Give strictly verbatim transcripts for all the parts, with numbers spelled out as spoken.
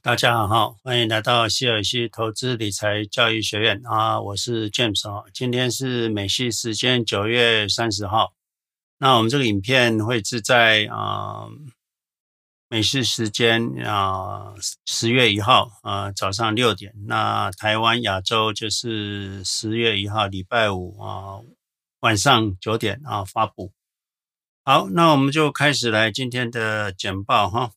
大家好，欢迎来到希尔西投资理财教育学院啊，我是 James 啊。今天是美西时间九月三十号，那我们这个影片会是在啊、呃、美西时间啊、呃、十月一号啊、呃、早上六点，那台湾亚洲就是十月一号礼拜五啊、呃、晚上九点啊、呃、发布。好，那我们就开始来今天的简报哈。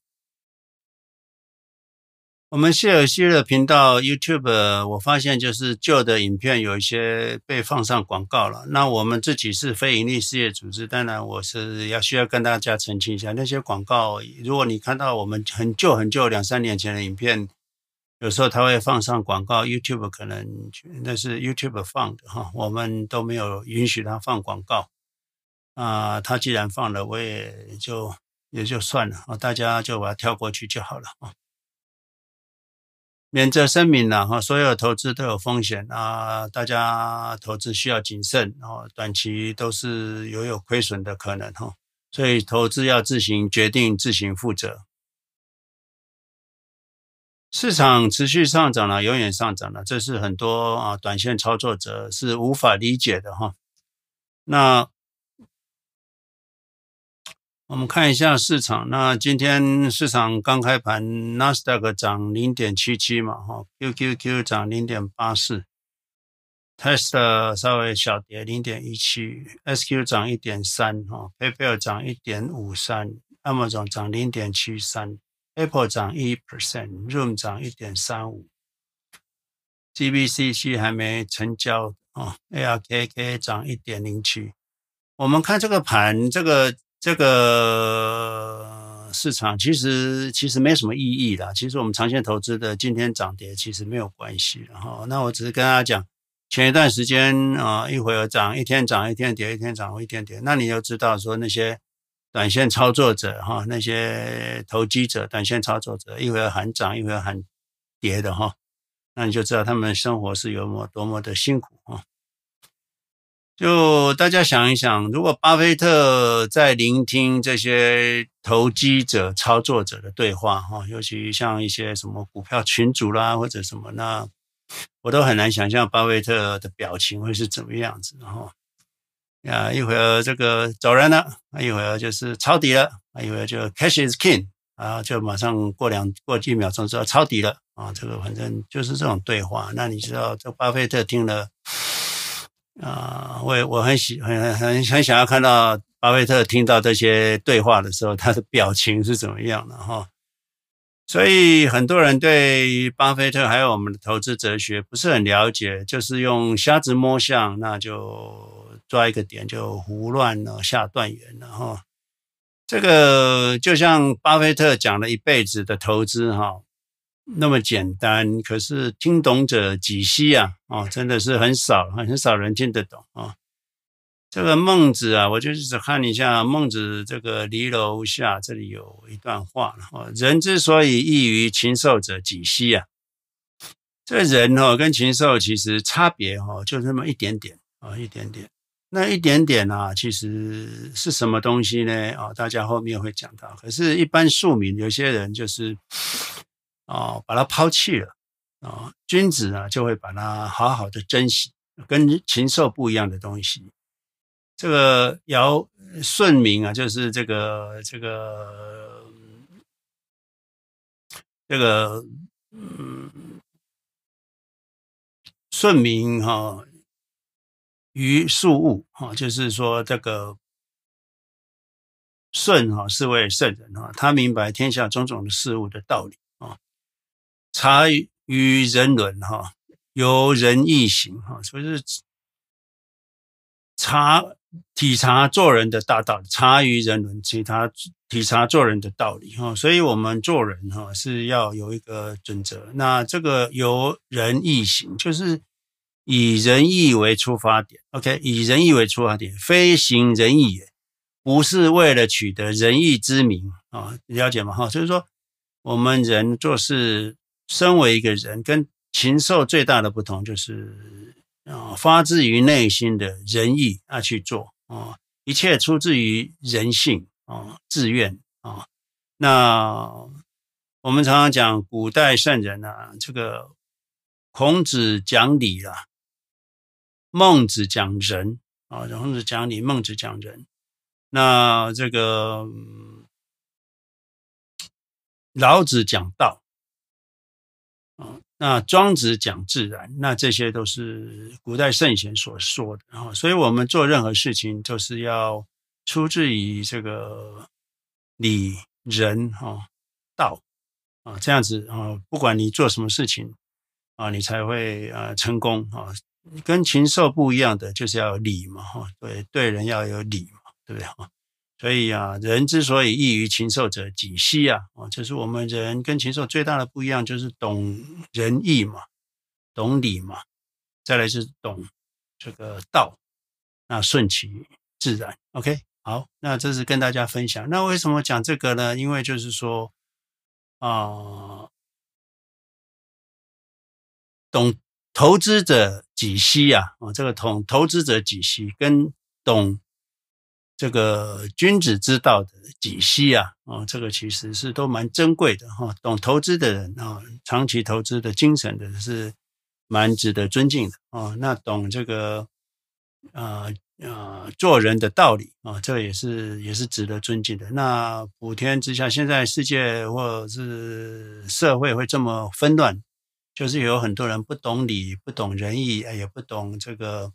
我们希尔西的频道 YouTube 我发现就是旧的影片有一些被放上广告了，那我们自己是非营利事业组织，当然我是要需要跟大家澄清一下，那些广告如果你看到我们很旧很旧两三年前的影片，有时候它会放上广告， YouTube 可能那是 YouTube 放的哈，我们都没有允许它放广告啊、呃，它既然放了我也就也就算了，大家就把它跳过去就好了啊。免责声明啦，所有投资都有风险啊，大家投资需要谨慎哦，短期都是有有亏损的可能哦，所以投资要自行决定、自行负责。市场持续上涨了，永远上涨了，这是很多啊短线操作者是无法理解的哈。那我们看一下市场，那今天市场刚开盘 Nasdaq 涨 零点七七 嘛 ,Q Q Q 涨 零点八四, Tesla 稍微小跌 零点一七, S Q 涨 一点三, PayPal 涨 一点五三, Amazon 涨 零点七三, Apple 涨 百分之一, Zoom 涨 一点三五, D B C 还没成交 ,A R K K 涨 一点零七, 我们看这个盘，这个这个市场其实其实没什么意义啦，其实我们长线投资的今天涨跌其实没有关系，然后那我只是跟大家讲，前一段时间啊、呃、一会儿涨一天涨一天跌一天涨一天跌，那你就知道说那些短线操作者哈、哦、那些投机者短线操作者一会儿喊涨一会儿喊跌的哈、哦、那你就知道他们生活是有么多么的辛苦哈、哦。就大家想一想，如果巴菲特在聆听这些投机者操作者的对话齁，尤其像一些什么股票群组啦或者什么，那我都很难想象巴菲特的表情会是怎么样子齁。啊一会儿这个走人了，一会儿就是抄底了，一会儿就 cash is king, 啊就马上过两过几秒钟之后抄底了啊，这个反正就是这种对话，那你知道这巴菲特听了啊、呃，我我很喜很很很想要看到巴菲特听到这些对话的时候，他的表情是怎么样的哈。所以很多人对巴菲特还有我们的投资哲学不是很了解，就是用瞎子摸象，那就抓一个点就胡乱了下断言了哈。这个就像巴菲特讲了一辈子的投资哈。那么简单，可是听懂者几稀啊！哦，真的是很少，很少人听得懂啊、哦。这个孟子啊，我就只看一下孟子这个《离楼下》这里有一段话了、哦、人之所以异于禽兽者，几稀啊！这人哦跟禽兽其实差别哦就那么一点点啊、哦，一点点。那一点点啊，其实是什么东西呢？啊、哦，大家后面会讲到。可是，一般庶民有些人就是。哦，把它抛弃了啊、哦！君子呢就会把它好好的珍惜，跟禽兽不一样的东西。这个尧舜明啊，就是这个这个这个嗯，舜明哈、哦，于庶物哈、哦，就是说这个。舜哈、哦、是位圣人哈、哦，他明白天下种种的事物的道理。察于人伦哈，由人亦行哈，所以是察体察做人的大道理，察于人伦，体察体察做人的道理哈，所以我们做人哈是要有一个准则。那这个由人亦行，就是以仁义为出发点 ，OK， 以仁义为出发点，非行仁义也，不是为了取得仁义之名啊，了解吗？哈，就是说我们人做事。身为一个人，跟禽兽最大的不同就是，呃、发自于内心的仁义啊去做啊、呃，一切出自于人性啊、呃，自愿啊、呃。那我们常常讲古代圣人啊，这个孔子讲理啦、啊，孟子讲仁啊，孔子讲理，孟子讲仁。那这个老子讲道啊，那庄子讲自然，那这些都是古代圣贤所说的啊。所以我们做任何事情，就是要出自于这个理、仁啊、道。啊，这样子啊，不管你做什么事情啊，你才会啊成功啊。跟禽兽不一样的，就是要有理嘛，哈，对对人要有理嘛，对不对啊？所以啊，人之所以异于禽兽者，几希啊，啊，这是我们人跟禽兽最大的不一样，就是懂仁义嘛，懂理嘛，再来是懂这个道，那顺其自然。OK， 好，那这是跟大家分享。那为什么讲这个呢？因为就是说。啊，懂投资者几息啊？啊，这个懂投资者几息，跟懂这个君子之道的几息啊？啊，这个其实是都蛮珍贵的哈、啊。懂投资的人啊，长期投资的精神的是蛮值得尊敬的啊。那懂这个啊啊做人的道理啊，这也是也是值得尊敬的。那普天之下，现在世界或者是社会会这么纷乱，就是有很多人不懂理、不懂仁义，也不懂这个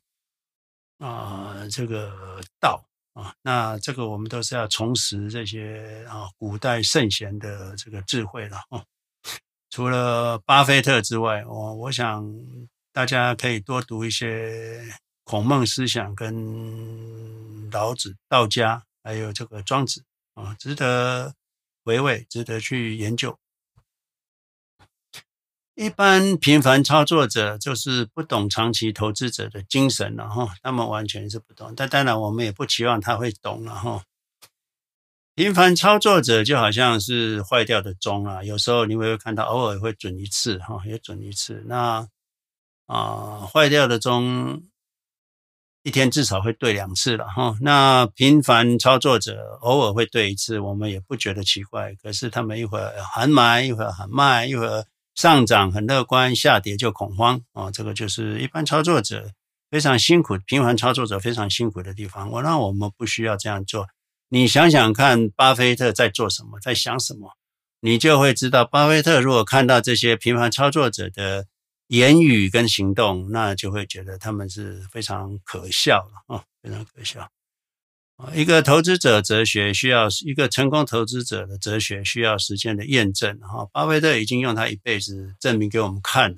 啊、呃、这个道啊。那这个我们都是要重拾这些啊古代圣贤的这个智慧了啊。除了巴菲特之外，我我想大家可以多读一些。孔孟思想跟老子、道家，还有这个庄子啊，值得回味，值得去研究。一般平凡操作者就是不懂长期投资者的精神了哈，他们完全是不懂。但当然，我们也不期望他会懂了哈。频繁操作者就好像是坏掉的钟啊，有时候你会看到偶尔会准一次哈，也准一次。那啊，坏掉的钟。一天至少会对两次了哈，那频繁操作者偶尔会对一次，我们也不觉得奇怪。可是他们一会儿喊买，一会儿喊卖，一会儿上涨很乐观，下跌就恐慌啊、哦，这个就是一般操作者非常辛苦，频繁操作者非常辛苦的地方。我那我们不需要这样做，你想想看，巴菲特在做什么，在想什么，你就会知道。巴菲特如果看到这些频繁操作者的。言语跟行动，那就会觉得他们是非常可笑了啊，非常可笑。一个投资者哲学需要一个成功投资者的哲学需要时间的验证哈。巴菲特已经用他一辈子证明给我们看了，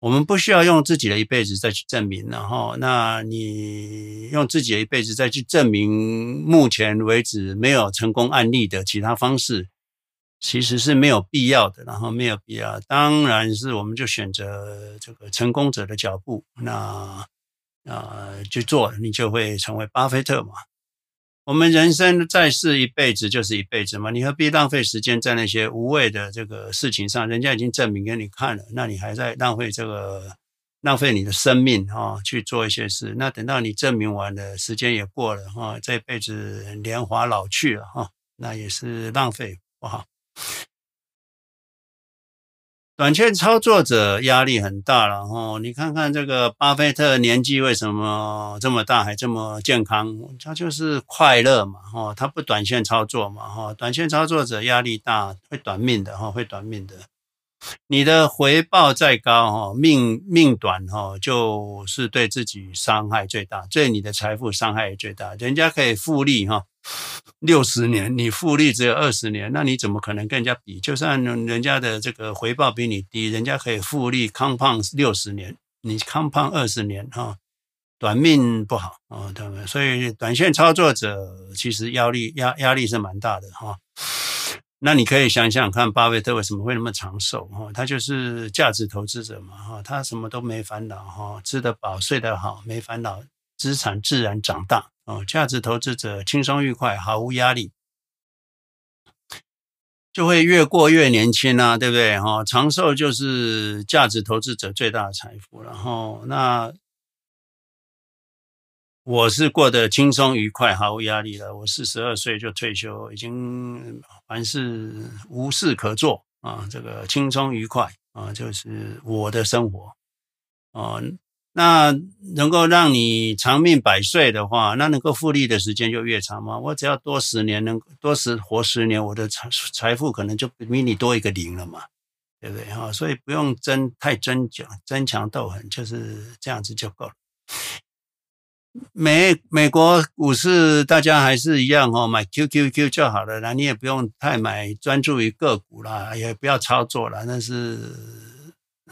我们不需要用自己的一辈子再去证明了哈。那你用自己的一辈子再去证明目前为止没有成功案例的其他方式。其实是没有必要的，然后没有必要，当然是我们就选择这个成功者的脚步，那呃去做，你就会成为巴菲特嘛。我们人生在世一辈子就是一辈子嘛，你何必浪费时间在那些无谓的这个事情上？人家已经证明给你看了，那你还在浪费这个浪费你的生命啊、哦，去做一些事。那等到你证明完了，时间也过了哈、哦，这辈子年华老去了哈、哦，那也是浪费不好。短线操作者压力很大了哈，你看看这个巴菲特年纪为什么这么大还这么健康？他就是快乐嘛哈，他不短线操作嘛哈，短线操作者压力大，会短命的哈，会短命的。你的回报再高哈，命命短哈，就是对自己伤害最大，对你的财富伤害也最大。人家可以复利哈。六十年你复利只有二十年，那你怎么可能跟人家比？就算人家的这个回报比你低，人家可以复利 compound 六十年，你 compound 二十年哈、哦，短命不好啊、哦，所以短线操作者其实压力压压力是蛮大的哈、哦。那你可以想想看，巴菲特为什么会那么长寿哈、哦？他就是价值投资者嘛哈、哦，他什么都没烦恼哈、哦，吃得饱睡得好，没烦恼，资产自然长大。哦，价值投资者轻松愉快，毫无压力，就会越过越年轻啊，对不对？哈、哦，长寿就是价值投资者最大的财富。然后，那我是过得轻松愉快，毫无压力了。我四十二岁就退休，已经凡事无事可做啊，这个轻松愉快啊，就是我的生活啊。那能够让你长命百岁的话，那能够复利的时间就越长嘛。我只要多十年，能多十活十年，我的财财富可能就比你多一个零了嘛，对不对啊？所以不用争太争强争强斗狠，就是这样子就够了。美美国股市大家还是一样哦，买 Q Q Q 就好了啦，你也不用太买专注于个股啦，也不要操作啦，那是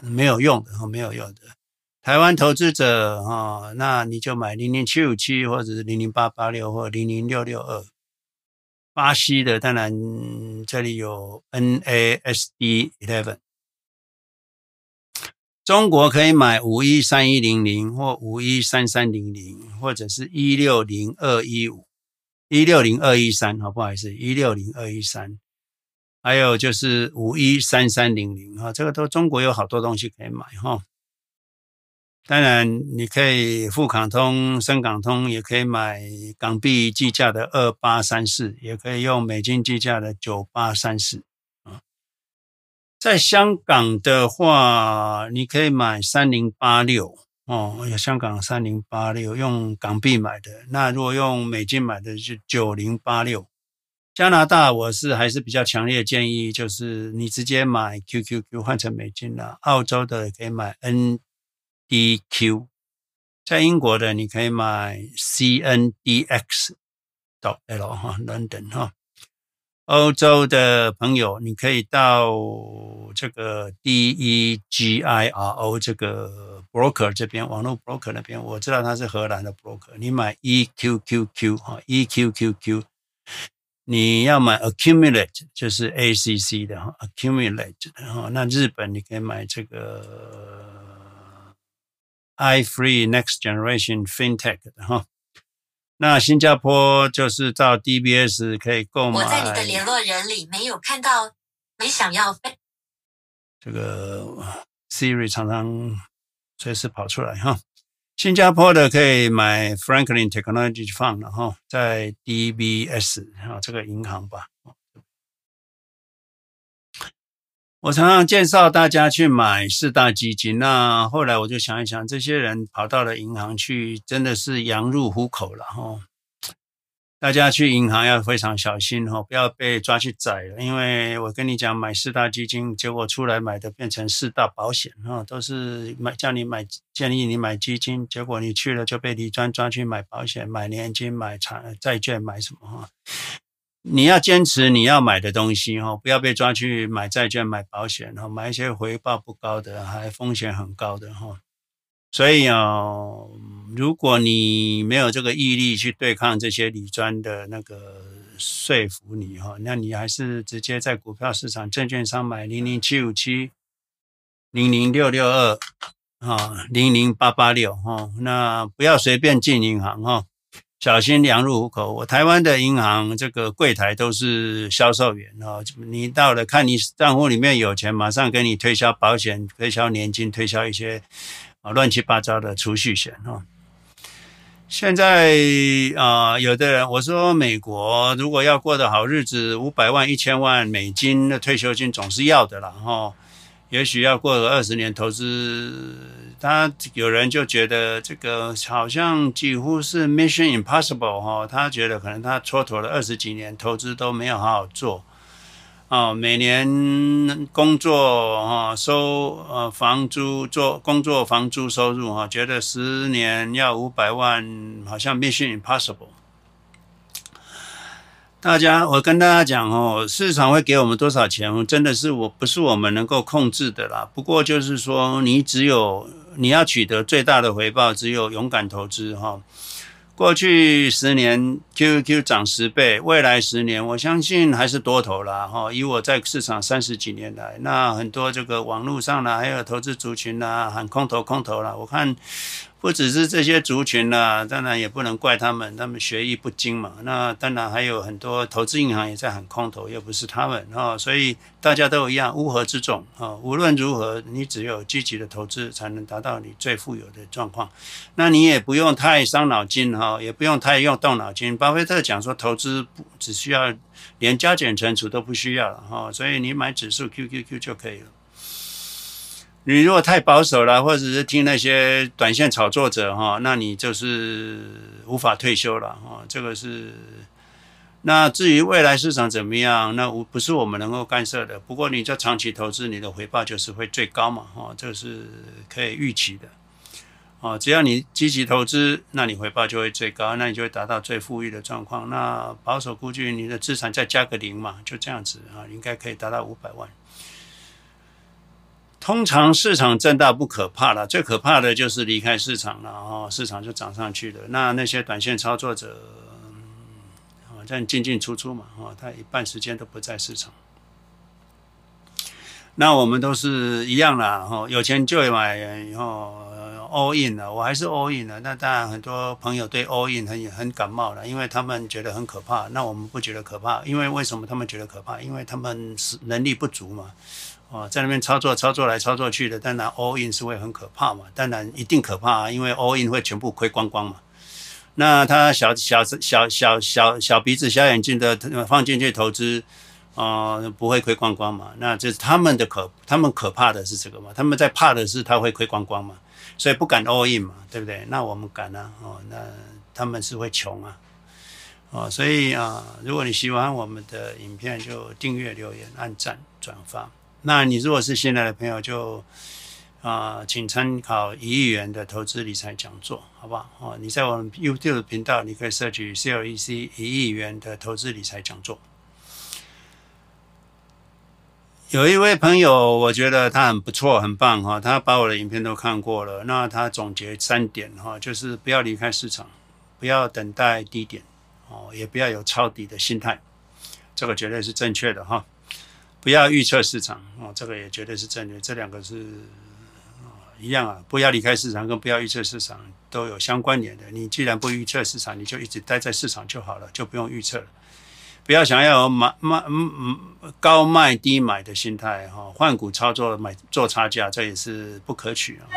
没有用的哦，没有用的。台湾投资者哦，那你就买零零七五七或者是零零八八六或零零六六二。巴西的当然这里有 N A S D 十一。中国可以买五一三一零零或五一三三零零或者是一六零二一五 一六零二一三， 好不好意思 ?一六零二一三。还有就是五一三三零零、哦、这个都中国有好多东西可以买齁、哦。当然你可以富港通、深港通，也可以买港币计价的二八三四，也可以用美金计价的九八三四。在香港的话，你可以买三零八六哦，有香港三零八六用港币买的，那如果用美金买的就九零八六。加拿大我是还是比较强烈的建议，就是你直接买 Q Q Q 换成美金啦。澳洲的可以买 N D Q， 在英国的你可以买 C N D X.L 哈 ，London 哈。欧洲的朋友，你可以到这个 D E G I R O 这个 broker 这边，网络 broker 那边，我知道它是荷兰的 broker。你买 E Q Q Q 哈 ，E Q Q Q， 你要买 accumulate 就是 A C C 的哈 ，accumulate 哈。那日本你可以买这个 iFree Next Generation Fintech 的哈。那新加坡就是到 D B S 可以购买。我在你的联络人里没有看到，没想要飞。这个 Siri 常常随时跑出来哈。新加坡的可以买 Franklin Technology Fund 然后在 D B S 啊这个银行吧。我常常介绍大家去买四大基金，那后来我就想一想，这些人跑到了银行去，真的是羊入虎口了齁。大家去银行要非常小心齁，不要被抓去宰了，因为我跟你讲买四大基金，结果出来买的变成四大保险齁，都是买叫你买建议你买基金，结果你去了就被理专抓去买保险、买年金、买债券、买什么齁。你要坚持你要买的东西齁，不要被抓去买债券、买保险齁，买一些回报不高的，还风险很高的齁。所以哦，如果你没有这个毅力去对抗这些理专的那个说服你齁，那你还是直接在股票市场证券商买零零七五七 零零六六二 零零八八六齁，那不要随便进银行齁。小心羊入虎口。我台湾的银行这个柜台都是销售员哦，你到了看你账户里面有钱，马上给你推销保险、推销年金、推销一些啊乱七八糟的储蓄险哦。现在啊、呃，有的人我说美国如果要过得好日子，五百万、一千万美金的退休金总是要的啦哦。也许要过了二十年投资，他有人就觉得这个好像几乎是 mission impossible 哈，他觉得可能他蹉跎了二十几年，投资都没有好好做，哦，每年工作哈收呃房租做工作房租收入哈，觉得十年要五百万，好像 mission impossible。大家，我跟大家讲哦，市场会给我们多少钱，真的是我不是我们能够控制的啦。不过就是说，你只有你要取得最大的回报，只有勇敢投资哈、哦。过去十年 Q Q Q 涨十倍，未来十年我相信还是多头啦哈、哦。以我在市场三十几年来，那很多这个网络上啦，还有投资族群啦，喊空头空头啦，我看。不只是这些族群啦、啊，当然也不能怪他们，他们学艺不精嘛。那当然还有很多投资银行也在喊空头，又不是他们啊、哦，所以大家都一样乌合之众啊、哦。无论如何，你只有积极的投资，才能达到你最富有的状况。那你也不用太伤脑筋哈、哦，也不用太用动脑筋。巴菲特讲说，投资只需要连加减乘除都不需要了哈、哦，所以你买指数 Q Q Q 就可以了。你如果太保守了，或者是听那些短线炒作者哈，那你就是无法退休了哈。这个是，那至于未来市场怎么样，那不是我们能够干涉的。不过你在长期投资，你的回报就是会最高嘛哈，这个是可以预期的。哦，只要你积极投资，那你回报就会最高，那你就会达到最富裕的状况。那保守估计，你的资产再加个零嘛，就这样子啊，应该可以达到五百万。通常市场震荡不可怕了，最可怕的就是离开市场了哦，市场就涨上去了。那那些短线操作者，反正进进出出嘛，哦，他一半时间都不在市场。那我们都是一样啦，哦，有钱就买，然后 all in 了，我还是 all in 了。那当然很多朋友对 all in 很很感冒了，因为他们觉得很可怕。那我们不觉得可怕，因为为什么他们觉得可怕？因为他们能力不足嘛。哦，在那边操作操作来操作去的，当然 all in 是会很可怕嘛，当然一定可怕、啊，因为 all in 会全部亏光光嘛。那他小小小小小小鼻子小眼睛的放进去投资，哦、呃，不会亏光光嘛。那这是他们的可，他们可怕的是这个嘛，他们在怕的是他会亏光光嘛，所以不敢 all in 嘛，对不对？那我们敢啊，哦，那他们是会穷啊。哦，所以啊、呃，如果你喜欢我们的影片，就订阅、留言、按赞、转发。那你如果是新来的朋友就，就、呃、啊，请参考一亿元的投资理财讲座，好不好？哦，你在我们 YouTube 频道，你可以摄取 C L E C 一亿元的投资理财讲座。有一位朋友，我觉得他很不错，很棒哈、哦，他把我的影片都看过了。那他总结三点哈、哦，就是不要离开市场，不要等待低点，哦，也不要有抄底的心态，这个绝对是正确的哈。哦，不要预测市场哦，这个也绝对是正确，这两个是、哦、一样啊。不要离开市场跟不要预测市场都有相关联的。你既然不预测市场，你就一直待在市场就好了，就不用预测了。不要想要有买卖、嗯、高卖低买的心态哈、哦，换股操作买做差价，这也是不可取啊、哦。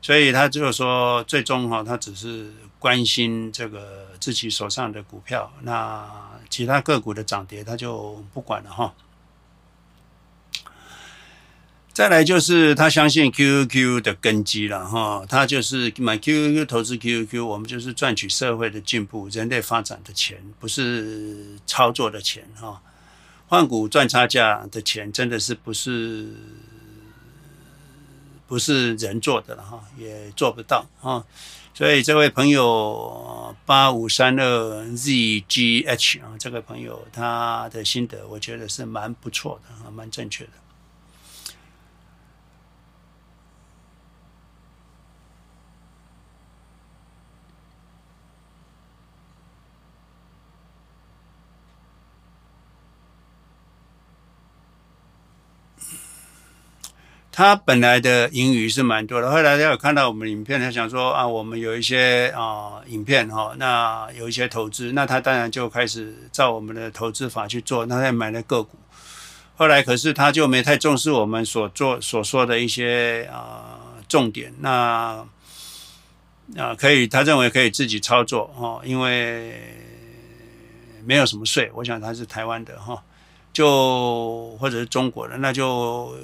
所以他就说，最终哈、哦，他只是关心这个自己手上的股票，那其他个股的涨跌他就不管了哈。哦，再来就是他相信 Q Q Q 的根基了哈，他就是买 Q Q Q 投资 Q Q Q， 我们就是赚取社会的进步、人类发展的钱，不是操作的钱哈。换股赚差价的钱真的是不是不是人做的了哈，也做不到哈。所以这位朋友 八五三二 Z G H 啊，这个朋友他的心得我觉得是蛮不错的，蛮正确的。他本来的盈余是蛮多的，后来他有看到我们影片，他想说啊，我们有一些啊、呃、影片哈、哦，那有一些投资，那他当然就开始照我们的投资法去做，那他买了个股。后来可是他就没太重视我们所做所说的一些啊、呃、重点，那啊、呃、可以，他认为可以自己操作哦，因为没有什么税，我想他是台湾的哈、哦，就或者是中国的，那就。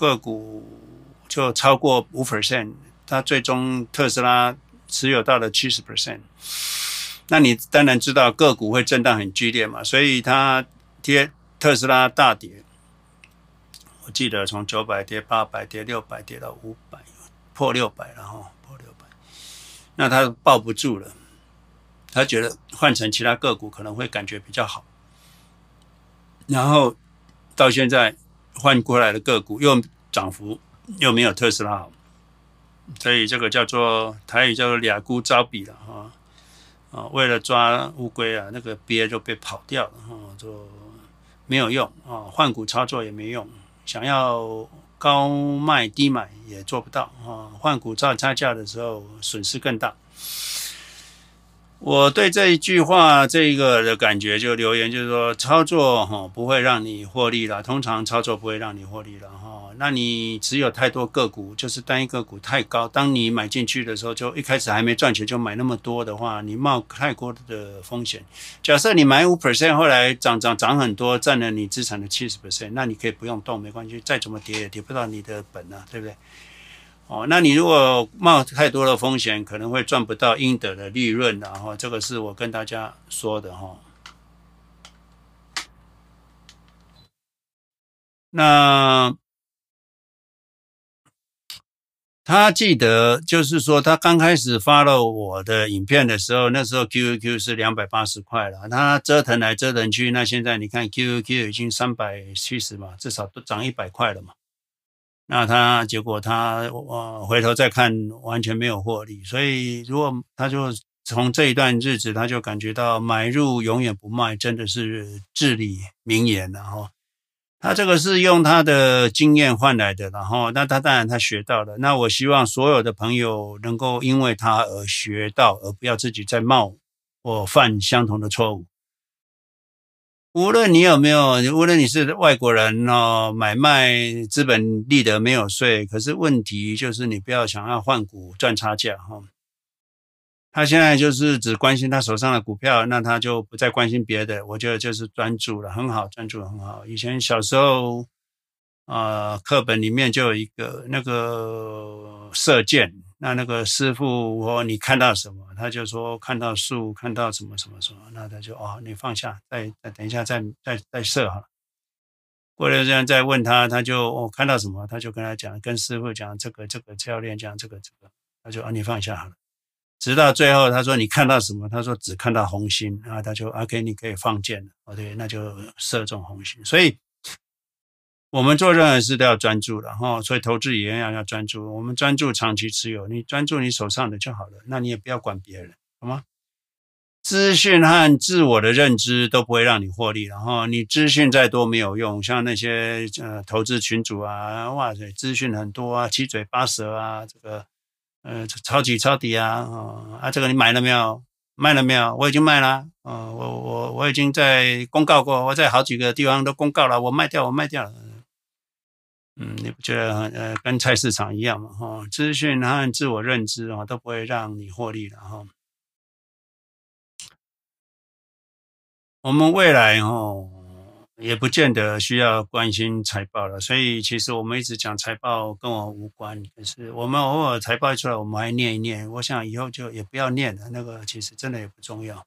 个股就超过 百分之五， 他最终特斯拉持有到了 百分之七十。 那你当然知道个股会震荡很剧烈嘛，所以他跌特斯拉大跌，我记得从九百跌八百跌六百跌到五百破六百了哈，破六百，那他抱不住了，他觉得换成其他个股可能会感觉比较好，然后到现在换过来的个股又涨幅又没有特斯拉好，所以这个叫做台语叫做俩姑招比了哈，啊，为了抓乌龟啊，那个鳖就被跑掉了哈、啊，就没有用啊，换股操作也没用，想要高卖低买也做不到啊，换股照差价的时候损失更大。我对这一句话这个的感觉就留言，就是说操作哈、哦、不会让你获利啦，通常操作不会让你获利啦哈、哦。那你只有太多个股，就是单一个股太高，当你买进去的时候，就一开始还没赚钱就买那么多的话，你冒太多的风险。假设你买 百分之五 后来涨涨涨很多，占了你资产的 百分之七十， 那你可以不用动，没关系，再怎么跌也跌不到你的本啊，对不对？哦，那你如果冒太多的风险，可能会赚不到应得的利润啦、啊哦、这个是我跟大家说的哦。那他记得就是说他刚开始发了我的影片的时候，那时候 Q Q Q 是两百八十块了，他折腾来折腾去，那现在你看 Q Q Q 已经三百七十嘛，至少都涨一百块了嘛。那他结果他呃回头再看完全没有获利，所以如果他就从这一段日子他就感觉到买入永远不卖真的是至理名言，然后他这个是用他的经验换来的，然后那他当然他学到了，那我希望所有的朋友能够因为他而学到，而不要自己再冒或犯相同的错误。无论你有没有，无论你是外国人哦，买卖资本利得没有税，可是问题就是你不要想要换股赚差价哈、哦。他现在就是只关心他手上的股票，那他就不再关心别的。我觉得就是专注了，很好，专注很好。以前小时候啊、呃，课本里面就有一个那个射箭，那那个师傅说你看到什么，他就说看到树，看到什么什么什么，那他就哦，你放下，再再等一下，再再再射好了。过了这样再问他，他就哦看到什么，他就跟他讲，跟师傅讲这个这个教练讲这个这个，他就啊、哦、你放下好了。直到最后他说你看到什么，他说只看到红心，然后他就 OK 你可以放箭了，哦对，那就射中红心。所以我们做任何事都要专注了哈、哦，所以投资也要要专注。我们专注长期持有，你专注你手上的就好了，那你也不要管别人，好吗？资讯和自我的认知都不会让你获利，然后你资讯再多没有用。像那些呃投资群组啊，哇塞，资讯很多啊，七嘴八舌啊，这个呃抄底抄底啊，哦、啊这个你买了没有？卖了没有？我已经卖了，呃我我我已经在公告过，我在好几个地方都公告了，我卖掉，我卖掉了。嗯，你不觉得呃跟菜市场一样嘛？哈、哦，资讯和自我认知啊、哦、都不会让你获利了哈、哦。我们未来哦也不见得需要关心财报了，所以其实我们一直讲财报跟我无关，可是我们偶尔财报一出来，我们还念一念。我想以后就也不要念了，那个其实真的也不重要。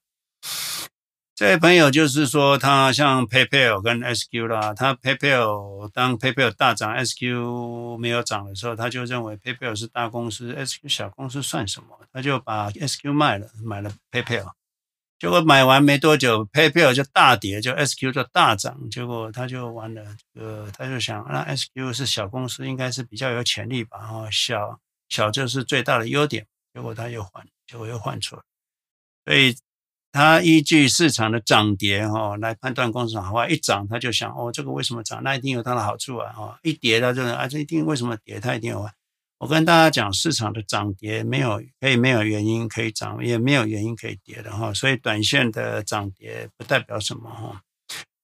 这位朋友就是说，他像 PayPal 跟 S Q 啦，他 PayPal 当 PayPal 大涨 ，S Q 没有涨的时候，他就认为 PayPal 是大公司 ，S Q 小公司算什么？他就把 S Q 卖了，买了 PayPal。结果买完没多久 ，PayPal 就大跌，就 S Q 就大涨，结果他就完了。呃，他就想，那 S Q 是小公司，应该是比较有潜力吧？哦，小小就是最大的优点。结果他又换，结果又换错了，所以。他依据市场的涨跌哈、哦、来判断公司好坏，一涨他就想哦这个为什么涨？那一定有它的好处啊！哦，一跌他就啊这一定为什么跌？它一定有啊！我跟大家讲，市场的涨跌没有可以没有原因可以涨，也没有原因可以跌的哈、哦，所以短线的涨跌不代表什么哈、哦，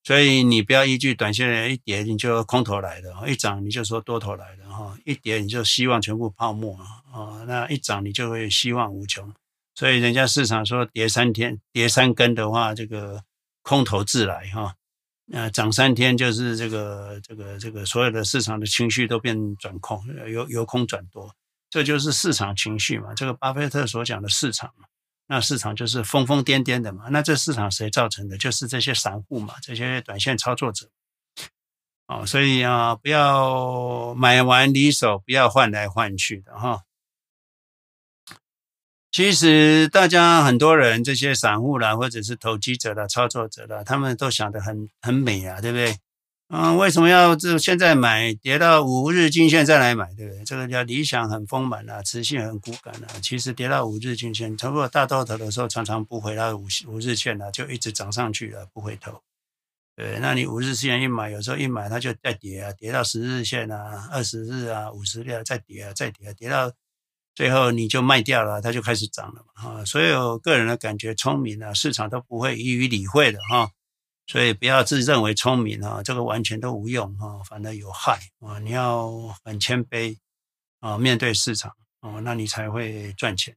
所以你不要依据短线的一跌你就空头来的，一涨你就说多头来的哈、哦，一跌你就希望全部泡沫啊、哦，那一涨你就会希望无穷。所以人家市场说跌三天、跌三根的话，这个空头自来哈。那、呃、涨三天就是这个、这个、这个，所有的市场的情绪都变转空，由由空转多，这就是市场情绪嘛。这个巴菲特所讲的市场嘛，那市场就是疯疯癫癫的嘛。那这市场谁造成的？就是这些散户嘛，这些短线操作者。哦，所以啊，不要买完离手，不要换来换去的哈。其实大家很多人这些散户啦，或者是投机者啦、操作者啦，他们都想得很很美啊，对不对？嗯，为什么要就现在买，跌到五日均线再来买，对不对？这个叫理想很丰满啊，磁性很骨感啊。其实跌到五日均线，差不多大到头的时候，常常不回到五五日线啦、啊，就一直涨上去了，不回头。对，那你五日线一买，有时候一买它就再跌啊，跌到十日线啊、二十日啊、五十日啊，再跌啊，再跌啊，跌到最后你就卖掉了，它就开始涨了嘛啊。所以我个人的感觉，聪明啊，市场都不会予以理会的啊。所以不要自认为聪明啊，这个完全都无用啊，反而有害啊。你要很谦卑啊，面对市场啊，那你才会赚钱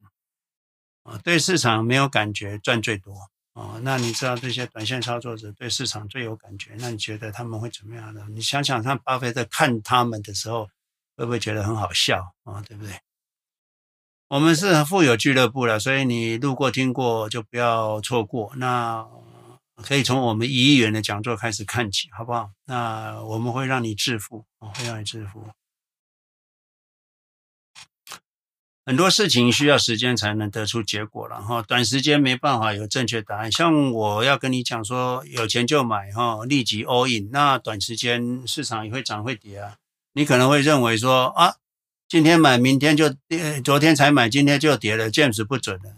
啊。对市场没有感觉，赚最多。哦，那你知道这些短线操作者对市场最有感觉，那你觉得他们会怎么样呢？你想想看，巴菲特看他们的时候，会不会觉得很好笑啊？对不对？我们是富有俱乐部了，所以你路过听过就不要错过。那可以从我们一亿元的讲座开始看起，好不好？那我们会让你致富，会让你致富。很多事情需要时间才能得出结果了哈，短时间没办法有正确答案。像我要跟你讲说，有钱就买哈，立即 all in。那短时间市场也会涨会跌啊，你可能会认为说啊，今天买明天就跌，昨天才买今天就跌了 ，James 不准了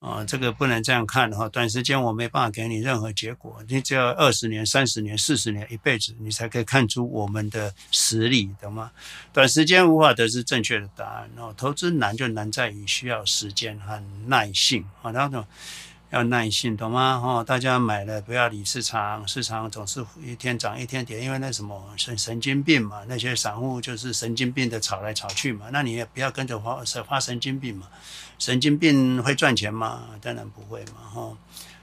啊，这个不能这样看哈。短时间我没办法给你任何结果，你只要二十年、三十年、四十年、一辈子，你才可以看出我们的实力，懂吗？短时间无法得知正确的答案哦。投资难就难在于需要时间和耐性啊，那种要耐性，懂吗？哦，大家买了不要理市场，市场总是一天涨一天跌，因为那什么神神经病嘛，那些散户就是神经病的炒来炒去嘛，那你也不要跟着发发神经病嘛。神经病会赚钱吗？当然不会嘛！哈、哦，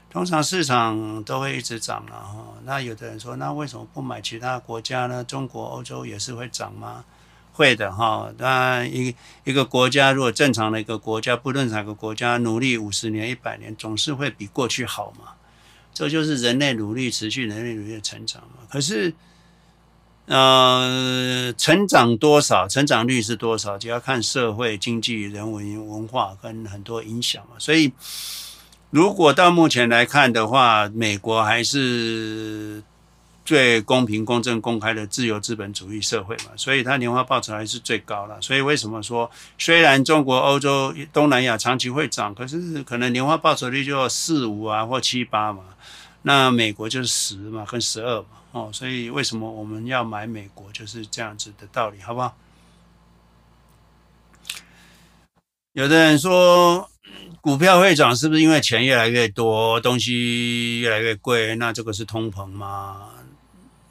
通常市场都会一直涨了哈。那有的人说，那为什么不买其他国家呢？中国、欧洲也是会涨吗？会的哈。那、哦、一一个国家如果正常的一个国家，不论哪个国家，努力五十年、一百年，总是会比过去好嘛。这就是人类努力、持续人类努力的成长嘛。可是。呃，成长多少，成长率是多少，就要看社会、经济、人文、文化跟很多影响嘛。所以，如果到目前来看的话，美国还是最公平、公正、公开的自由资本主义社会嘛，所以它年化报酬还是最高了。所以为什么说，虽然中国、欧洲、东南亚长期会涨，可是可能年化报酬率就四五啊或七八嘛。那美国就是十嘛，跟十二嘛，哦，所以为什么我们要买美国就是这样子的道理，好不好？有的人说股票会涨，是不是因为钱越来越多，东西越来越贵？那这个是通膨吗？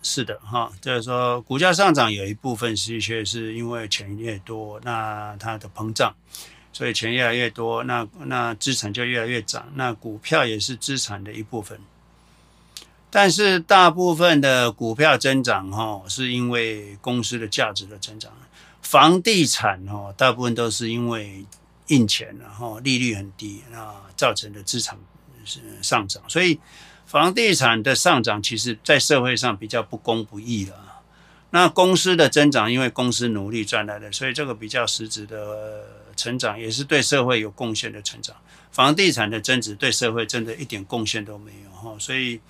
是的，哈、哦，就是说股价上涨有一部分是确是因为钱越多，那它的膨胀。所以钱越来越多，那那资产就越来越涨，那股票也是资产的一部分。但是大部分的股票增长哦，是因为公司的价值的增长。房地产哦，大部分都是因为印钱，然后利率很低，那造成的资产上涨。所以房地产的上涨，其实在社会上比较不公不义了。那公司的增长，因为公司努力赚来的，所以这个比较实质的成长，也是对社会有贡献的成长。房地产的增值对社会真的一点贡献都没有，所以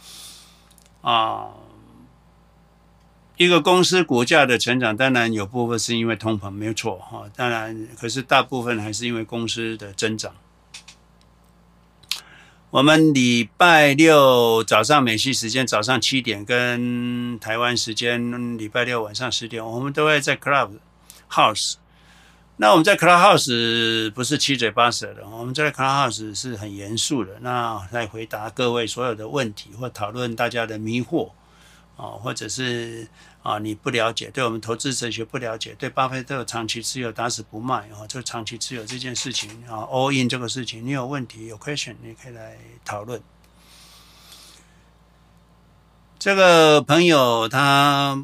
啊，一个公司股价的成长，当然有部分是因为通膨，没有错哈。当然，可是大部分还是因为公司的增长。我们礼拜六早上美西时间早上七点，跟台湾时间礼拜六晚上十点，我们都会在 Club House。那我们在 Club House 不是七嘴八舌的，我们在 Club House 是很严肃的，那来回答各位所有的问题，或讨论大家的迷惑啊，或者是啊你不了解，对我们投资哲学不了解，对巴菲特长期持有打死不卖啊，就长期持有这件事情啊 ，all in 这个事情，你有问题有 question 你可以来讨论。这个朋友他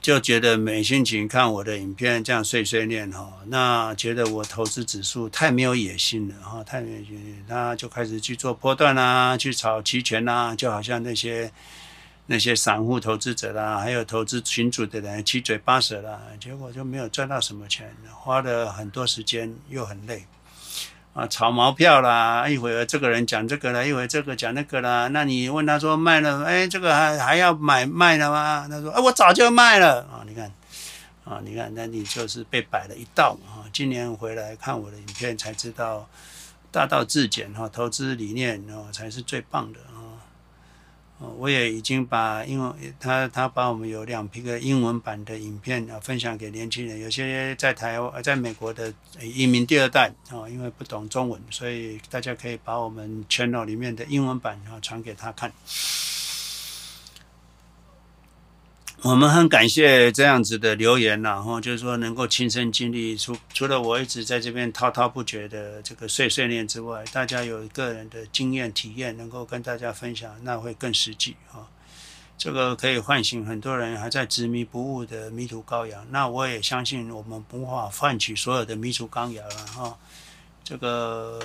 就觉得每星期看我的影片这样碎碎念哈，那觉得我投资指数太没有野心了哈，太没有野心，他就开始去做波段啊，去炒期权啊，就好像那些。那些散户投资者啦，还有投资群组的人七嘴八舌啦，结果就没有赚到什么钱，花了很多时间又很累啊，炒毛票啦，一会儿这个人讲这个啦，一会儿这个讲那个啦，那你问他说卖了，哎，这个还还要买卖了吗？他说，哎，我早就卖了啊，你看啊，你看，那你就是被摆了一道啊。今年回来看我的影片才知道，大道至简哈，投资理念哦才是最棒的啊。我也已经把英文，他他把我们有两批个英文版的影片啊分享给年轻人，有些在台湾、在美国的移民第二代啊，因为不懂中文，所以大家可以把我们 channel 里面的英文版啊传给他看。我们很感谢这样子的留言啦，然后就是说能够亲身经历，除除了我一直在这边滔滔不绝的这个碎碎念之外，大家有个人的经验体验能够跟大家分享，那会更实际啊。这个可以唤醒很多人还在执迷不悟的迷途羔羊。那我也相信我们无法唤起所有的迷途羔羊了哈。这个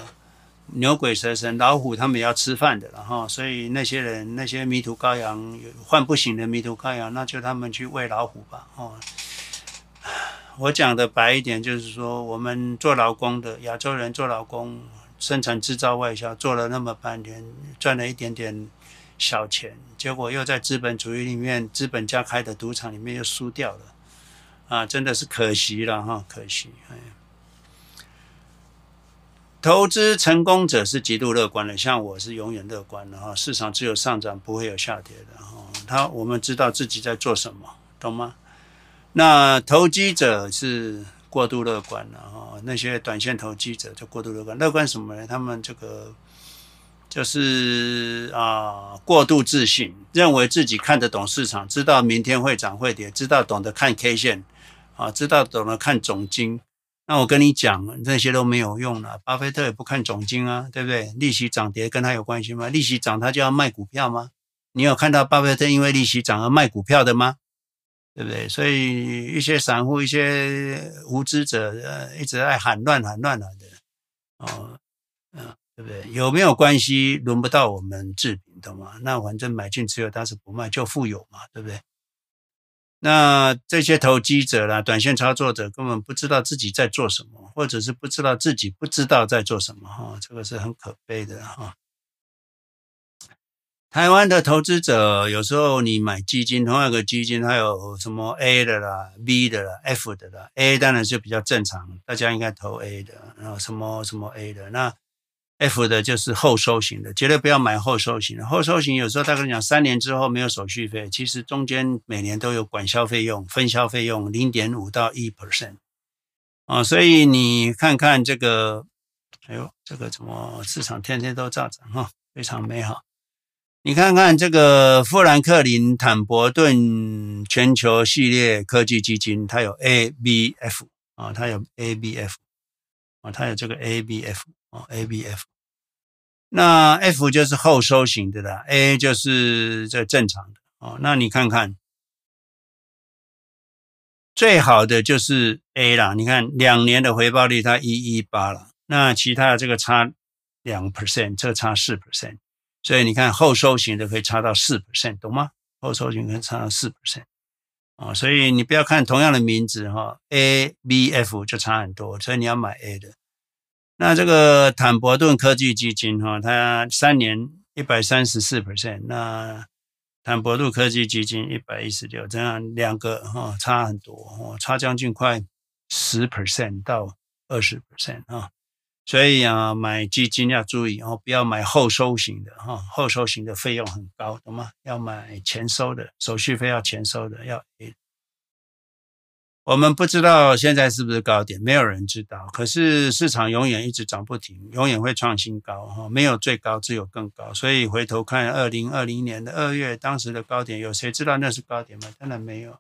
牛鬼蛇神、老虎，他们也要吃饭的，然后，所以那些人、那些迷途羔羊、唤不醒的迷途羔羊，那就他们去喂老虎吧。哦，我讲的白一点，就是说，我们做劳工的亚洲人做劳工，生产制造外销，做了那么半年，赚了一点点小钱，结果又在资本主义里面，资本家开的赌场里面又输掉了，啊，真的是可惜了哈，可惜。哎，投资成功者是极度乐观的，像我是永远乐观的哈。市场只有上涨，不会有下跌的哈。他我们知道自己在做什么，懂吗？那投机者是过度乐观的哈，那些短线投机者就过度乐观。乐观什么呢？他们这个就是啊、呃、过度自信，认为自己看得懂市场，知道明天会涨会跌，知道懂得看 K 线啊，知道懂得看总经。那我跟你讲，这些都没有用了。巴菲特也不看总经啊，对不对？利息涨跌跟他有关系吗？利息涨他就要卖股票吗？你有看到巴菲特因为利息涨而卖股票的吗？对不对？所以一些散户、一些无知者，呃、一直在喊乱、喊乱、喊的，哦，嗯、呃，对不对？有没有关系？轮不到我们置评，懂吗？那反正买进持有，但是不卖就富有嘛，对不对？那这些投机者啦、短线操作者根本不知道自己在做什么，或者是不知道自己不知道在做什么哈、哦，这个是很可悲的哈、哦。台湾的投资者有时候你买基金，同样一个基金它有什么 A 的啦、B 的啦、F 的啦 ，A 当然是比较正常，大家应该投 A 的，然后什么什么 A 的，那 F 的就是后收型的，绝对不要买后收型的。后收型有时候他跟你讲三年之后没有手续费，其实中间每年都有管销费用、分销费用 零点五到百分之一、哦。所以你看看这个，哎呦，这个怎么市场天天都照涨哈，非常美好。你看看这个富兰克林坦博顿全球系列科技基金，它有 A、B、F 啊、哦，它有 A、B、F 啊、哦，它有这个 A、B、F。哦 ，A、B、F， 那 F 就是后收型的啦 ，A 就是这正常的哦。那你看看，最好的就是 A 啦。你看两年的回报率它一百一十八了，那其他的这个差 百分之二， 这差 百分之四， 所以你看后收型的可以差到 百分之四， 懂吗？后收型可以差到 百分之四。哦，所以你不要看同样的名字哈、哦、，A、B、F 就差很多，所以你要买 A 的。那这个坦博顿科技基金哈，它三年 百分之一百三十四， 那坦博顿科技基金 百分之一百一十六， 这样两个哈差很多，差将近快 百分之十到百分之二十 啊。所以啊，买基金要注意哦，不要买后收型的哈，后收型的费用很高，懂吗？要买前收的，手续费要前收的，要。我们不知道现在是不是高点，没有人知道。可是市场永远一直涨不停，永远会创新高，没有最高，只有更高。所以回头看二零二零年的二月当时的高点，有谁知道那是高点吗？当然没有。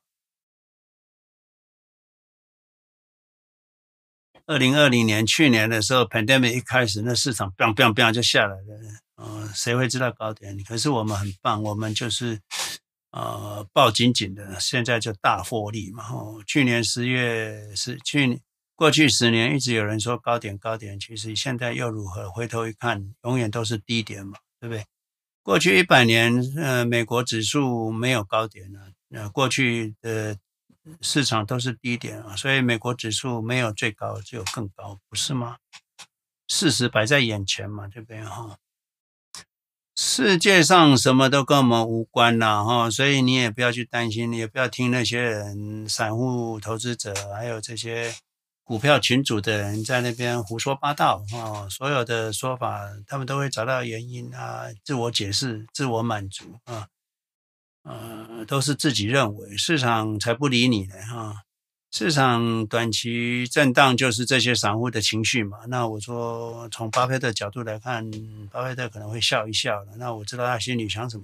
二零二零年去年的时候 pandemic 一开始，那市场 bang bang bang 就下来了、呃、谁会知道高点？可是我们很棒，我们就是呃，抱紧紧的，现在就大获利嘛。哦，去年十月是去过去十年一直有人说高点高点，其实现在又如何？回头一看，永远都是低点嘛，对不对？过去一百年，呃，美国指数没有高点啊，呃，过去的市场都是低点啊，所以美国指数没有最高，只有更高，不是吗？事实摆在眼前嘛，对不对？哈、哦。世界上什么都跟我们无关啦，哈，所以你也不要去担心，也不要听那些人、散户投资者，还有这些股票群组的人在那边胡说八道、哦、所有的说法他们都会找到原因啊，自我解释自我满足啊，呃，都是自己认为，市场才不理你呢啊！市场短期震荡就是这些散户的情绪嘛。那我说从巴菲特角度来看，巴菲特可能会笑一笑了。那我知道他心里想什么，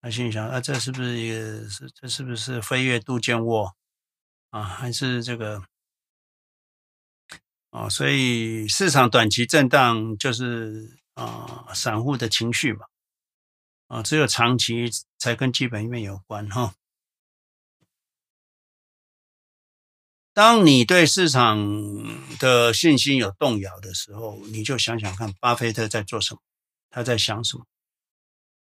他心里想啊，这是不是也是这是不是飞跃杜建沃啊？还是这个啊？所以市场短期震荡就是啊散户的情绪嘛。啊，只有长期才跟基本面有关哈。当你对市场的信心有动摇的时候，你就想想看巴菲特在做什么，他在想什么。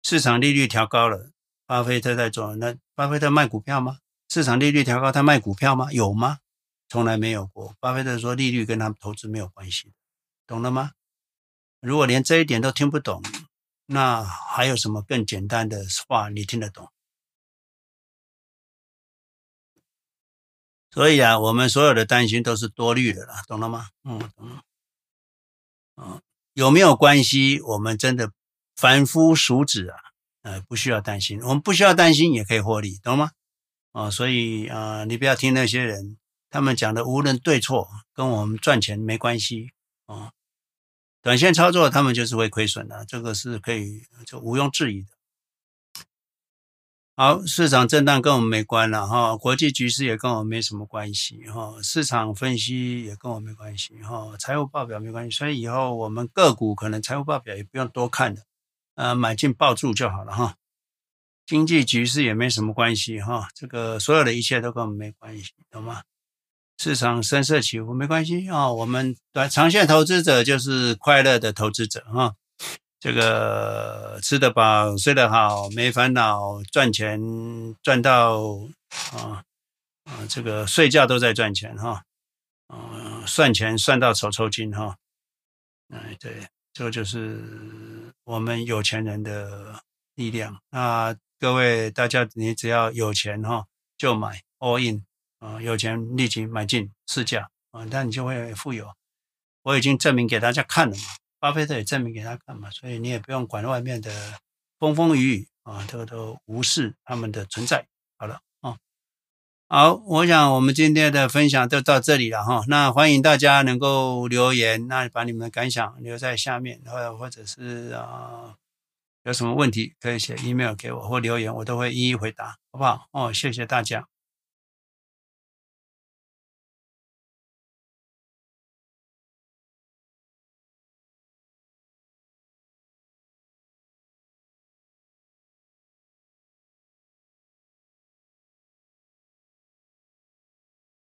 市场利率调高了，巴菲特在做，那巴菲特卖股票吗？市场利率调高他卖股票吗？有吗？从来没有过。巴菲特说利率跟他们投资没有关系，懂了吗？如果连这一点都听不懂，那还有什么更简单的话你听得懂？所以啊，我们所有的担心都是多虑的啦，懂了吗？嗯，懂了。嗯，有没有关系？我们真的凡夫俗子啊，呃，不需要担心，我们不需要担心也可以获利，懂吗？啊、哦，所以啊、呃，你不要听那些人他们讲的，无论对错，跟我们赚钱没关系啊。哦，短线操作他们就是会亏损的、啊、这个是可以就毋庸置疑的。好，市场震荡跟我们没关了哈，国际局势也跟我们没什么关系哈，市场分析也跟我没关系哈，财务报表没关系，所以以后我们个股可能财务报表也不用多看的，呃，买进抱住就好了哈。经济局势也没什么关系哈，这个所有的一切都跟我们没关系，懂吗？市场深色起伏没关系啊、哦，我们短长线投资者就是快乐的投资者哈、哦。这个吃得饱、睡得好、没烦恼、赚钱赚到啊啊，这个睡觉都在赚钱哈、哦，啊，算钱算到手抽筋哈、哦。哎，对，这就是我们有钱人的力量。那各位大家，你只要有钱哈、哦，就买 all in。啊、呃，有钱立即买进市价啊，那、呃、你就会富有。我已经证明给大家看了嘛，巴菲特也证明给他看嘛，所以你也不用管外面的风风雨雨啊、呃，这个都无视他们的存在。好了啊、哦，好，我想我们今天的分享就到这里了哈、哦。那欢迎大家能够留言，那把你们的感想留在下面，或或者是啊、呃、有什么问题可以写 email 给我或留言，我都会一一回答，好不好？哦，谢谢大家。